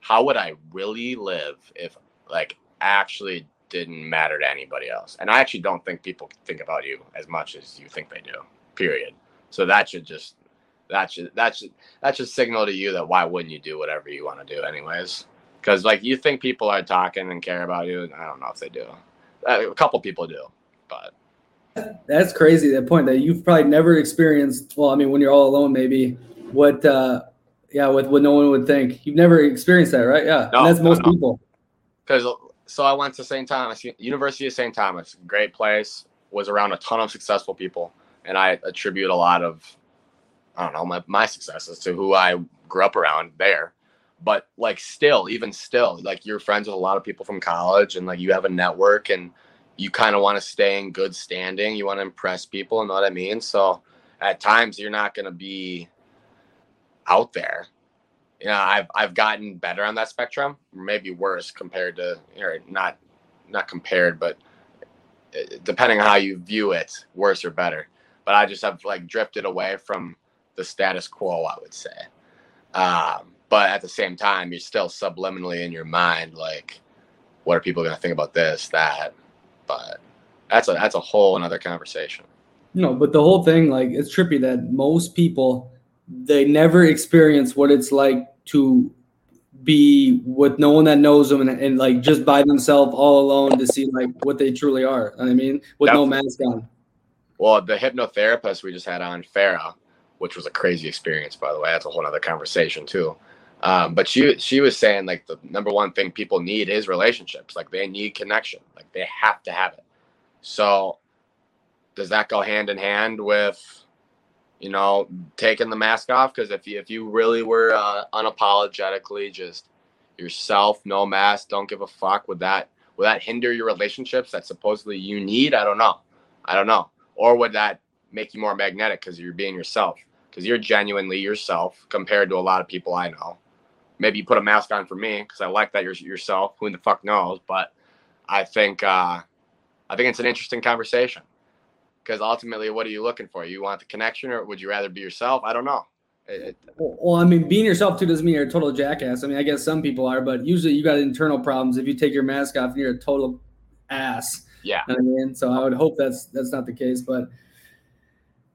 how would I really live if like actually didn't matter to anybody else? And I actually don't think people think about you as much as you think they do, period. So that should just that should that should that should signal to you that why wouldn't you do whatever you want to do anyways? Because like you think people are talking and care about you, and I don't know if they do. A couple people do, but that's crazy, that point that you've probably never experienced. Well, I mean, when you're all alone, maybe what uh yeah with what no one would think. You've never experienced that, right? Yeah. No, and that's most no, no. people. Because So I went to Saint Thomas, University of Saint Thomas, great place, was around a ton of successful people. And I attribute a lot of, I don't know, my, my successes to who I grew up around there. But like still, even still, like you're friends with a lot of people from college and like you have a network and you kind of want to stay in good standing. You want to impress people and know what I mean? So at times you're not going to be out there. You know, I've I've gotten better on that spectrum, maybe worse compared to, or not not compared, but depending on how you view it, worse or better. But I just have like drifted away from the status quo, I would say. Um, but at the same time, you're still subliminally in your mind, like, what are people going to think about this, that? But that's a that's a whole another conversation. No, but the whole thing, like, it's trippy that most people, they never experience what it's like to be with no one that knows them and, and like just by themselves all alone to see like what they truly are. I mean, with That's, no mask on. Well, the hypnotherapist we just had on, Farah, which was a crazy experience, by the way. That's a whole other conversation too. Um, but she she was saying, like, the number one thing people need is relationships. Like, they need connection. Like, they have to have it. So does that go hand in hand with, you know, taking the mask off? Because if you, if you really were uh, unapologetically just yourself, no mask, don't give a fuck, would that, would that hinder your relationships that supposedly you need? I don't know. I don't know. Or would that make you more magnetic because you're being yourself? Because you're genuinely yourself compared to a lot of people I know. Maybe you put a mask on for me because I like that you're yourself. Who the fuck knows? But I think uh, I think it's an interesting conversation. Because ultimately, what are you looking for? You want the connection, or would you rather be yourself? I don't know. It, it, well, I mean, being yourself too doesn't mean you're a total jackass. I mean, I guess some people are, but usually you got internal problems if you take your mask off and you're a total ass. Yeah. You know what I mean? So I would hope that's that's not the case, but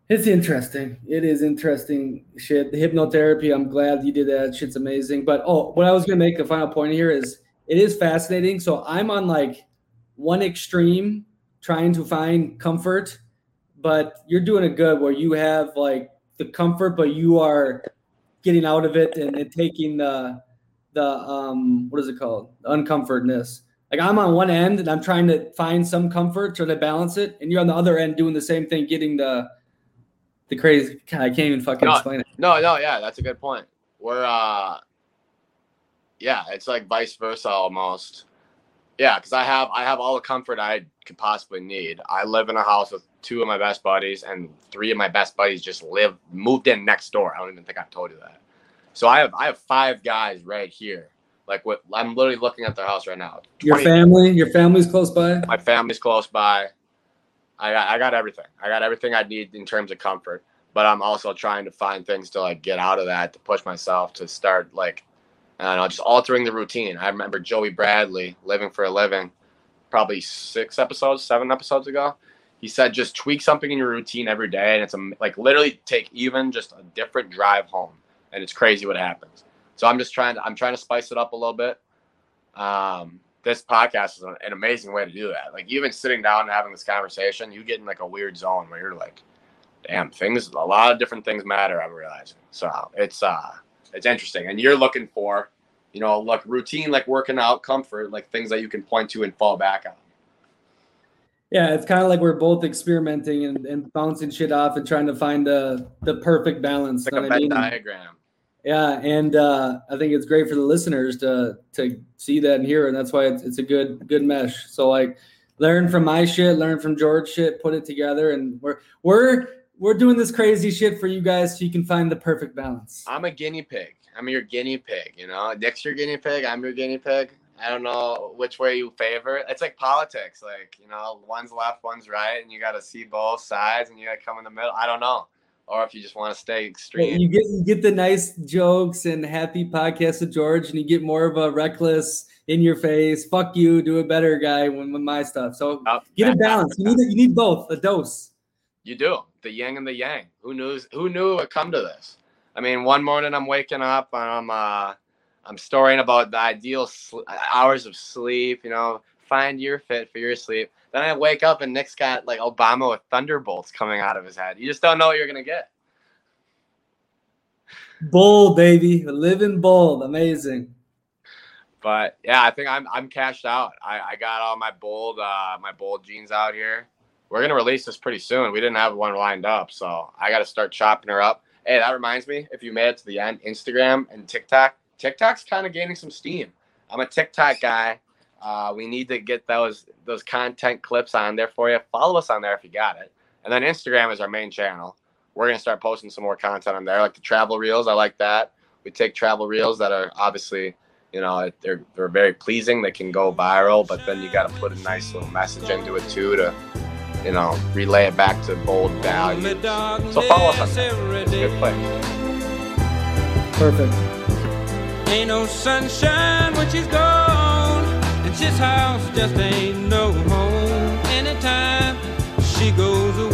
it's interesting. It is interesting shit. The hypnotherapy, I'm glad you did that. Shit's amazing. But, oh, what I was going to make the final point here is it is fascinating. So I'm on, like, one extreme trying to find comfort, but you're doing it good where you have, like, the comfort, but you are getting out of it and, and taking the, the um what is it called? The uncomfortness. Like, I'm on one end and I'm trying to find some comfort to balance it, and you're on the other end doing the same thing, getting the – The crazy, I can't even fucking no, explain it. No, no, yeah, that's a good point. We're, uh, yeah, it's like vice versa almost. Yeah, because I have, I have all the comfort I could possibly need. I live in a house with two of my best buddies, and three of my best buddies just live, moved in next door. I don't even think I've told you that. So I have, I have five guys right here. Like, what I'm literally looking at their house right now. Your family, your family's close by. My family's close by. I got, I got everything. I got everything I need in terms of comfort, but I'm also trying to find things to, like, get out of that, to push myself, to start, like, I don't know, just altering the routine. I remember Joey Bradley, Living for a Living, probably six episodes, seven episodes ago. He said, just tweak something in your routine every day. And it's a, like, literally take even just a different drive home. And it's crazy what happens. So I'm just trying to, I'm trying to spice it up a little bit. Um, This podcast is an amazing way to do that. Like, even sitting down and having this conversation, you get in, like, a weird zone where you're like, damn, things, a lot of different things matter, I'm realizing. So it's, uh, it's interesting. And you're looking for, you know, like, routine, like working out, comfort, like things that you can point to and fall back on. Yeah. It's kind of like we're both experimenting and, and bouncing shit off and trying to find the, the perfect balance. Like, you know, a Venn I mean? diagram. Yeah, and uh, I think it's great for the listeners to to see that and hear, and that's why it's, it's a good good mesh. So, like, learn from my shit, learn from George's shit, put it together, and we're we're we're doing this crazy shit for you guys so you can find the perfect balance. I'm a guinea pig. I'm your guinea pig. You know, Nick's your guinea pig. I'm your guinea pig. I don't know which way you favor. It's like politics. Like, you know, one's left, one's right, and you got to see both sides, and you got to come in the middle. I don't know. Or if you just want to stay extreme. You get you get the nice jokes and happy podcast of George, and you get more of a reckless, in your face, fuck you, do a better guy when with my stuff. So oh, get a balance. You need you need both, a dose. You do. The yin and the yang. Who knew who knew it would come to this? I mean, one morning I'm waking up and I'm uh I'm storying about the ideal sl- hours of sleep, you know, find your fit for your sleep. Then I wake up and Nick's got, like, Obama with thunderbolts coming out of his head. You just don't know what you're going to get. Bold, baby. Living bold. Amazing. But, yeah, I think I'm I'm cashed out. I, I got all my bold uh, my bold jeans out here. We're going to release this pretty soon. We didn't have one lined up, so I got to start chopping her up. Hey, that reminds me, if you made it to the end, Instagram and TikTok. TikTok's kind of gaining some steam. I'm a TikTok guy. Uh, we need to get those those content clips on there for you. Follow us on there if you got it. And then Instagram is our main channel. We're going to start posting some more content on there, like the travel reels. I like that. We take travel reels that are obviously, you know, they're they're very pleasing. They can go viral, but then you got to put a nice little message into it too to, you know, relay it back to bold value. So follow us on there. It's a good place. Perfect. Ain't no sunshine when she's gone. This house just ain't no home. Anytime she goes away.